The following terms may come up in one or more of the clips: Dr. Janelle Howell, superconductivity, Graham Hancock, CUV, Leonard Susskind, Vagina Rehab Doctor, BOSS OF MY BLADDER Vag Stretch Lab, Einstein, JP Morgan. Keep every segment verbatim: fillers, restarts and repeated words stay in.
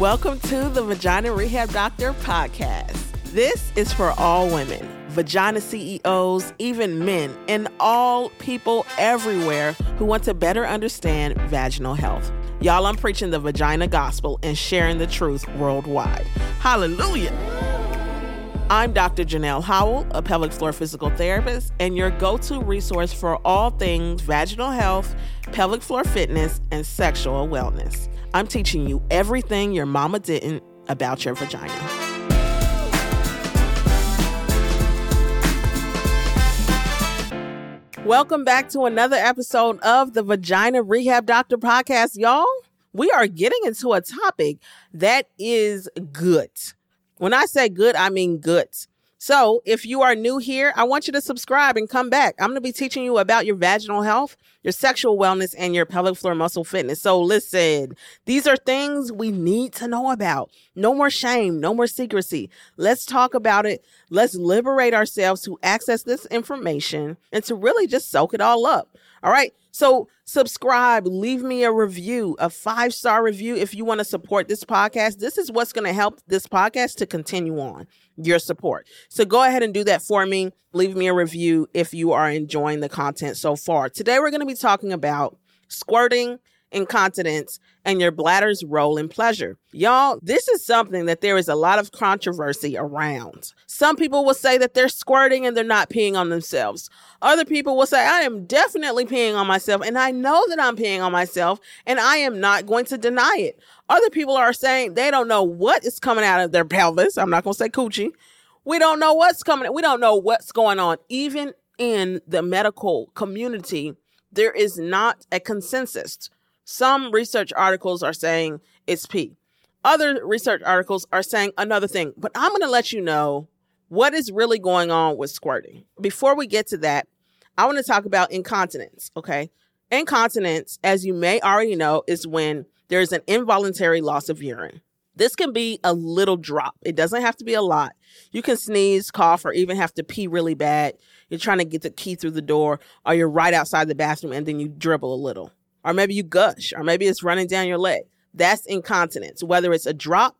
Welcome to the Vagina Rehab Doctor podcast. This is for all women, vagina C E Os, even men, and all people everywhere who want to better understand vaginal health. Y'all, I'm preaching the vagina gospel and sharing the truth worldwide. Hallelujah. I'm Doctor Janelle Howell, a pelvic floor physical therapist, and your go-to resource for all things vaginal health, pelvic floor fitness, and sexual wellness. I'm teaching you everything your mama didn't about your vagina. Welcome back to another episode of the Vagina Rehab Doctor podcast, y'all. We are getting into a topic that is good. When I say good, I mean good. So if you are new here, I want you to subscribe and come back. I'm going to be teaching you about your vaginal health, your sexual wellness, and your pelvic floor muscle fitness. So listen, these are things we need to know about. No more shame, no more secrecy. Let's talk about it. Let's liberate ourselves to access this information and to really just soak it all up. All right. So subscribe, leave me a review, a five-star review if you want to support this podcast. This is what's going to help this podcast to continue on, your support. So go ahead and do that for me. Leave me a review if you are enjoying the content so far. Today, we're going to be talking about squirting, incontinence, and your bladder's role in pleasure. Y'all, this is something that there is a lot of controversy around. Some people will say that they're squirting and they're not peeing on themselves. Other people will say, I am definitely peeing on myself, and I know that I'm peeing on myself, and I am not going to deny it. Other people are saying they don't know what is coming out of their pelvis. I'm not going to say coochie. We don't know what's coming. We don't know what's going on. Even in the medical community, there is not a consensus. Some research articles are saying it's pee. Other research articles are saying another thing. But I'm going to let you know what is really going on with squirting. Before we get to that, I want to talk about incontinence, okay? Incontinence, as you may already know, is when there's an involuntary loss of urine. This can be a little drop. It doesn't have to be a lot. You can sneeze, cough, or even have to pee really bad. You're trying to get the key through the door, or you're right outside the bathroom and then you dribble a little. Or maybe you gush, or maybe it's running down your leg. That's incontinence. Whether it's a drop,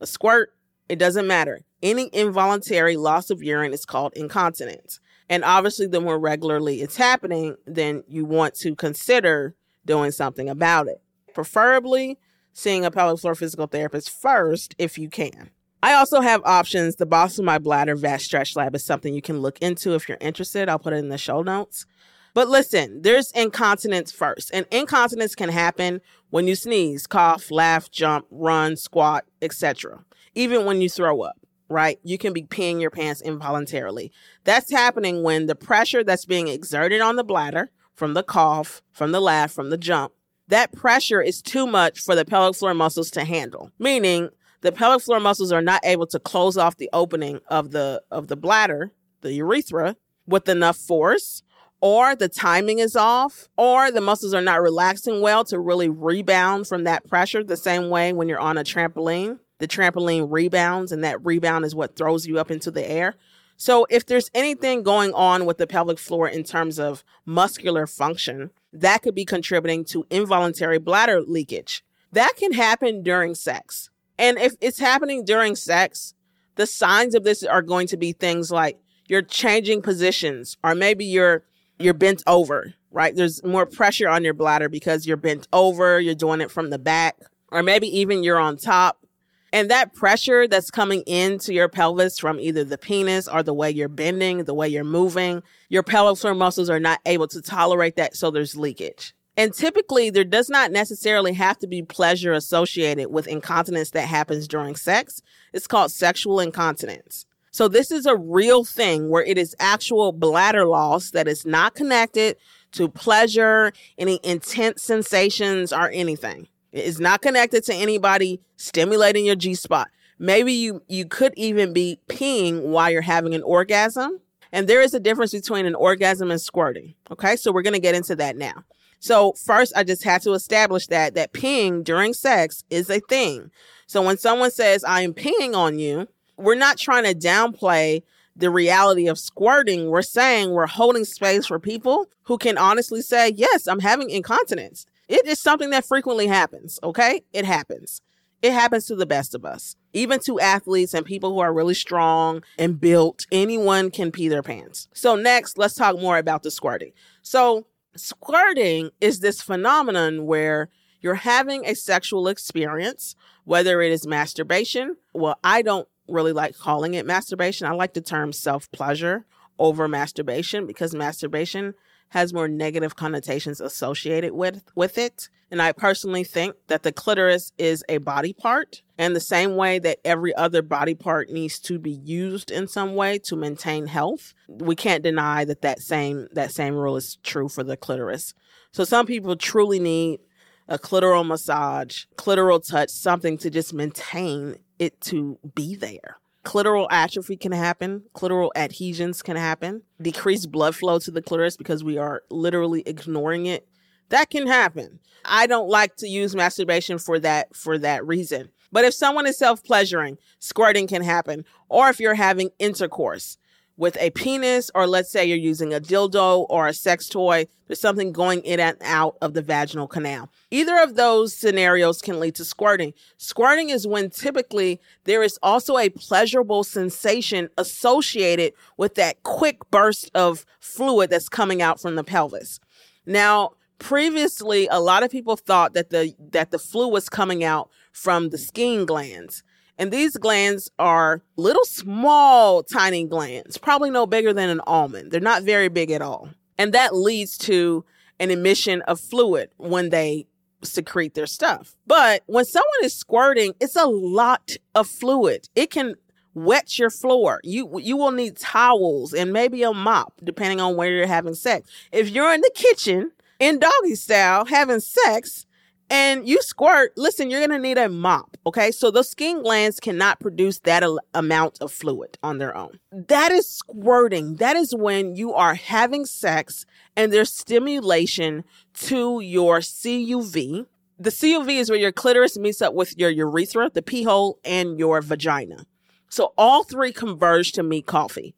a squirt, it doesn't matter. Any involuntary loss of urine is called incontinence. And obviously, the more regularly it's happening, then you want to consider doing something about it. Preferably, seeing a pelvic floor physical therapist first if you can. I also have options. The BOSS of My Bladder Vag Stretch Lab is something you can look into if you're interested. I'll put it in the show notes. But listen, there's incontinence first. And incontinence can happen when you sneeze, cough, laugh, jump, run, squat, et cetera. Even when you throw up, right? You can be peeing your pants involuntarily. That's happening when the pressure that's being exerted on the bladder from the cough, from the laugh, from the jump, that pressure is too much for the pelvic floor muscles to handle, meaning the pelvic floor muscles are not able to close off the opening of the of the bladder, the urethra, with enough force. Or the timing is off, or the muscles are not relaxing well to really rebound from that pressure the same way when you're on a trampoline. The trampoline rebounds, and that rebound is what throws you up into the air. So if there's anything going on with the pelvic floor in terms of muscular function, that could be contributing to involuntary bladder leakage. That can happen during sex. And if it's happening during sex, the signs of this are going to be things like you're changing positions, or maybe you're You're bent over, right? There's more pressure on your bladder because you're bent over, you're doing it from the back, or maybe even you're on top. And that pressure that's coming into your pelvis from either the penis or the way you're bending, the way you're moving, your pelvic floor muscles are not able to tolerate that, so there's leakage. And typically, there does not necessarily have to be pleasure associated with incontinence that happens during sex. It's called sexual incontinence. So this is a real thing where it is actual bladder loss that is not connected to pleasure, any intense sensations, or anything. It is not connected to anybody stimulating your G-spot. Maybe you, you could even be peeing while you're having an orgasm. And there is a difference between an orgasm and squirting. Okay, so we're going to get into that now. So first, I just had to establish that, that peeing during sex is a thing. So when someone says, I am peeing on you, we're not trying to downplay the reality of squirting. We're saying we're holding space for people who can honestly say, yes, I'm having incontinence. It is something that frequently happens, okay? It happens. It happens to the best of us, even to athletes and people who are really strong and built. Anyone can pee their pants. So next, let's talk more about the squirting. So squirting is this phenomenon where you're having a sexual experience, whether it is masturbation. Well, I don't really like calling it masturbation. I like the term self-pleasure over masturbation because masturbation has more negative connotations associated with, with it. And I personally think that the clitoris is a body part, and the same way that every other body part needs to be used in some way to maintain health, we can't deny that that same, that same rule is true for the clitoris. So some people truly need a clitoral massage, clitoral touch, something to just maintain it to be there. Clitoral atrophy can happen. Clitoral adhesions can happen. Decreased blood flow to the clitoris because we are literally ignoring it. That can happen. I don't like to use masturbation for that, for that reason. But if someone is self-pleasuring, squirting can happen. Or if you're having intercourse with a penis, or let's say you're using a dildo or a sex toy, there's something going in and out of the vaginal canal. Either of those scenarios can lead to squirting. Squirting is when typically there is also a pleasurable sensation associated with that quick burst of fluid that's coming out from the pelvis. Now, previously, a lot of people thought that the that the fluid was coming out from the skin glands. And these glands are little, small, tiny glands, probably no bigger than an almond. They're not very big at all. And that leads to an emission of fluid when they secrete their stuff. But when someone is squirting, it's a lot of fluid. It can wet your floor. You you will need towels and maybe a mop, depending on where you're having sex. If you're in the kitchen, in doggy style, having sex, and you squirt, listen, you're going to need a mop, okay? So those skin glands cannot produce that al- amount of fluid on their own. That is squirting. That is when you are having sex and there's stimulation to your C U V. The C U V is where your clitoris meets up with your urethra, the pee hole, and your vagina. So all three converge to meet coffee.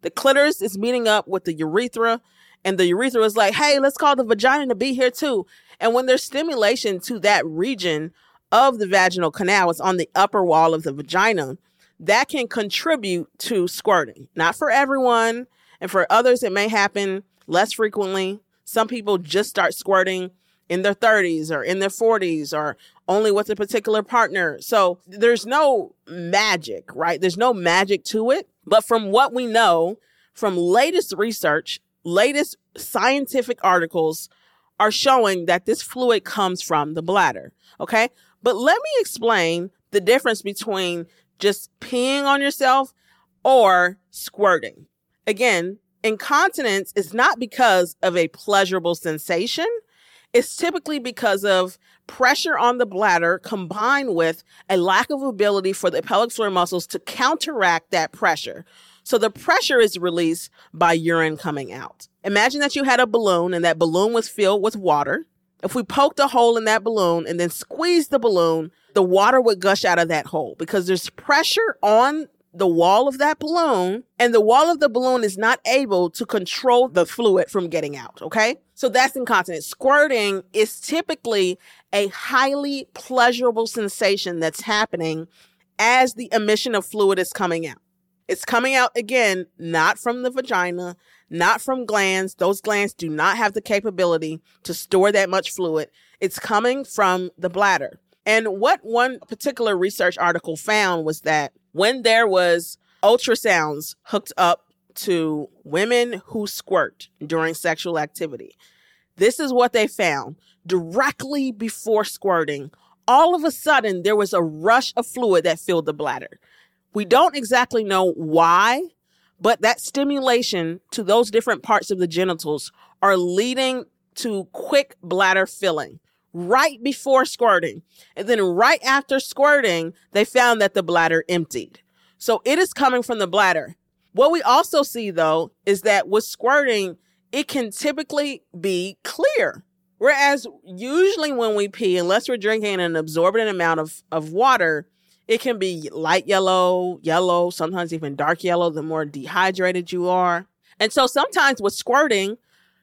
The clitoris is meeting up with the urethra, and the urethra is like, hey, let's call the vagina to be here too. And when there's stimulation to that region of the vaginal canal, it's on the upper wall of the vagina, that can contribute to squirting. Not for everyone. And for others, it may happen less frequently. Some people just start squirting in their thirties or in their forties or only with a particular partner. So there's no magic, right? There's no magic to it. But from what we know, from latest research, latest scientific articles are showing that this fluid comes from the bladder, okay? But let me explain the difference between just peeing on yourself or squirting. Again, incontinence is not because of a pleasurable sensation. It's typically because of pressure on the bladder combined with a lack of ability for the pelvic floor muscles to counteract that pressure. So the pressure is released by urine coming out. Imagine that you had a balloon and that balloon was filled with water. If we poked a hole in that balloon and then squeezed the balloon, the water would gush out of that hole because there's pressure on the wall of that balloon, and the wall of the balloon is not able to control the fluid from getting out, okay? So that's incontinence. Squirting is typically a highly pleasurable sensation that's happening as the emission of fluid is coming out. It's coming out, again, not from the vagina, not from glands. Those glands do not have the capability to store that much fluid. It's coming from the bladder. And what one particular research article found was that when there was ultrasounds hooked up to women who squirt during sexual activity, this is what they found. Directly before squirting, all of a sudden, there was a rush of fluid that filled the bladder. We don't exactly know why, but that stimulation to those different parts of the genitals are leading to quick bladder filling right before squirting. And then right after squirting, they found that the bladder emptied. So it is coming from the bladder. What we also see, though, is that with squirting, it can typically be clear. Whereas usually when we pee, unless we're drinking an absorbent amount of, of water, it can be light yellow, yellow, sometimes even dark yellow, the more dehydrated you are. And so sometimes with squirting,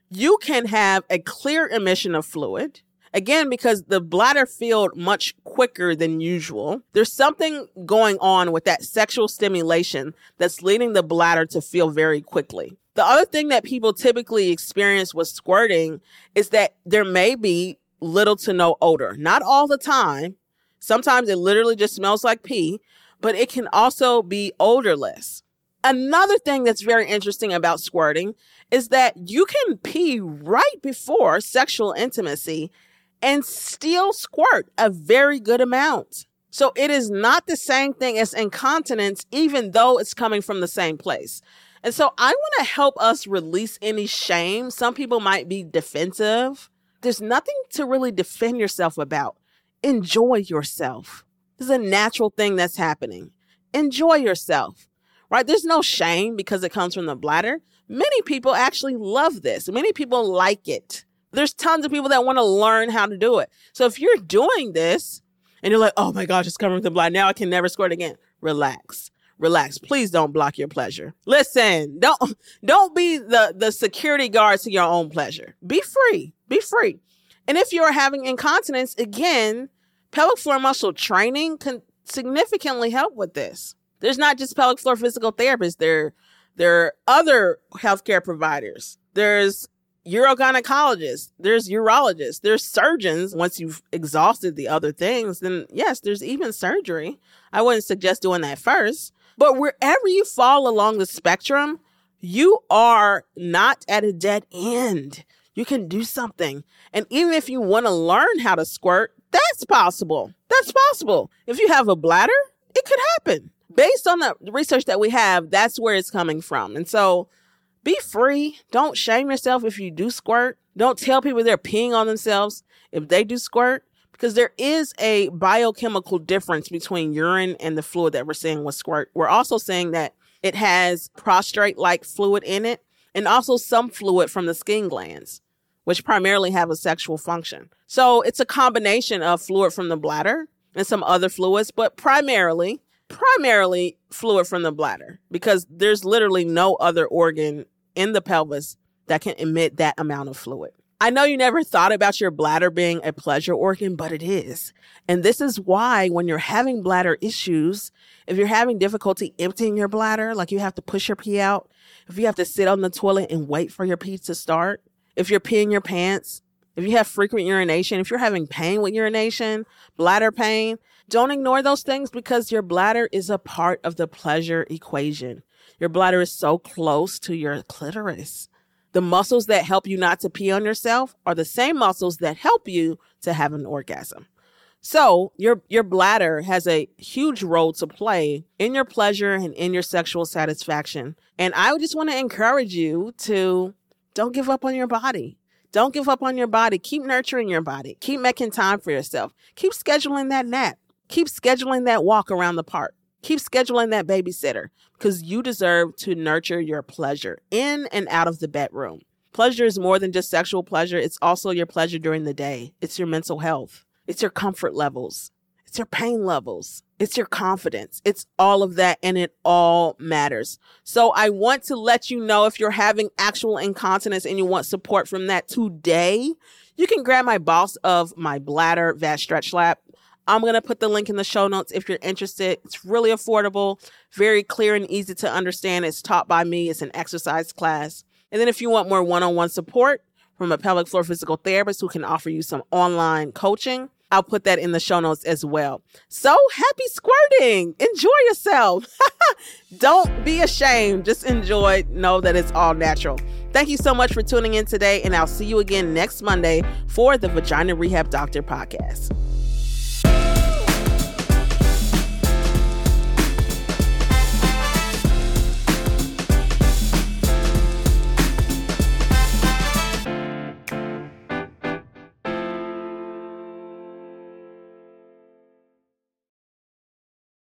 you can have a clear emission of fluid, Again, because the bladder filled much quicker than usual. There's something going on with that sexual stimulation that's leading the bladder to fill very quickly. The other thing that people typically experience with squirting is that there may be little to no odor. Not all the time. Sometimes it literally just smells like pee, but it can also be odorless. Another thing that's very interesting about squirting is that you can pee right before sexual intimacy and still squirt a very good amount. So it is not the same thing as incontinence, even though it's coming from the same place. And so I want to help us release any shame. Some people might be defensive. There's nothing to really defend yourself about. Enjoy yourself. This is a natural thing that's happening. Enjoy yourself. Right? There's no shame because it comes from the bladder. Many people actually love this. Many people like it. There's tons of people that want to learn how to do it. So if you're doing this and you're like, oh my gosh, it's coming from the bladder. Now I can never squirt again. Relax. Relax. Please don't block your pleasure. Listen, don't don't be the, the security guard to your own pleasure. Be free. Be free. And if you're having incontinence, again, pelvic floor muscle training can significantly help with this. There's not just pelvic floor physical therapists. There, there are other healthcare providers. There's urogynecologists. There's urologists. There's surgeons. Once you've exhausted the other things, then yes, there's even surgery. I wouldn't suggest doing that first. But wherever you fall along the spectrum, you are not at a dead end. You can do something. And even if you want to learn how to squirt, that's possible. That's possible. If you have a bladder, it could happen. Based on the research that we have, that's where it's coming from. And so be free. Don't shame yourself if you do squirt. Don't tell people they're peeing on themselves if they do squirt, because there is a biochemical difference between urine and the fluid that we're seeing with squirt. We're also seeing that it has prostrate-like fluid in it and also some fluid from the skin glands, which primarily have a sexual function. So it's a combination of fluid from the bladder and some other fluids, but primarily primarily fluid from the bladder, because there's literally no other organ in the pelvis that can emit that amount of fluid. I know you never thought about your bladder being a pleasure organ, but it is. And this is why when you're having bladder issues, if you're having difficulty emptying your bladder, like you have to push your pee out, if you have to sit on the toilet and wait for your pee to start, if you're peeing your pants, if you have frequent urination, if you're having pain with urination, bladder pain, don't ignore those things, because your bladder is a part of the pleasure equation. Your bladder is so close to your clitoris. The muscles that help you not to pee on yourself are the same muscles that help you to have an orgasm. So your, your bladder has a huge role to play in your pleasure and in your sexual satisfaction. And I just want to encourage you to don't give up on your body. Don't give up on your body. Keep nurturing your body. Keep making time for yourself. Keep scheduling that nap. Keep scheduling that walk around the park. Keep scheduling that babysitter, because you deserve to nurture your pleasure in and out of the bedroom. Pleasure is more than just sexual pleasure. It's also your pleasure during the day. It's your mental health. It's your comfort levels. It's your pain levels. It's your confidence. It's all of that, and it all matters. So I want to let you know, if you're having actual incontinence and you want support from that today, you can grab my Boss of My Bladder Vag Stretch Lab. I'm going to put the link in the show notes if you're interested. It's really affordable, very clear and easy to understand. It's taught by me. It's an exercise class. And then if you want more one-on-one support from a pelvic floor physical therapist who can offer you some online coaching, I'll put that in the show notes as well. So happy squirting. Enjoy yourself. Don't be ashamed. Just enjoy. Know that it's all natural. Thank you so much for tuning in today. And I'll see you again next Monday for the Vagina Rehab Doctor podcast.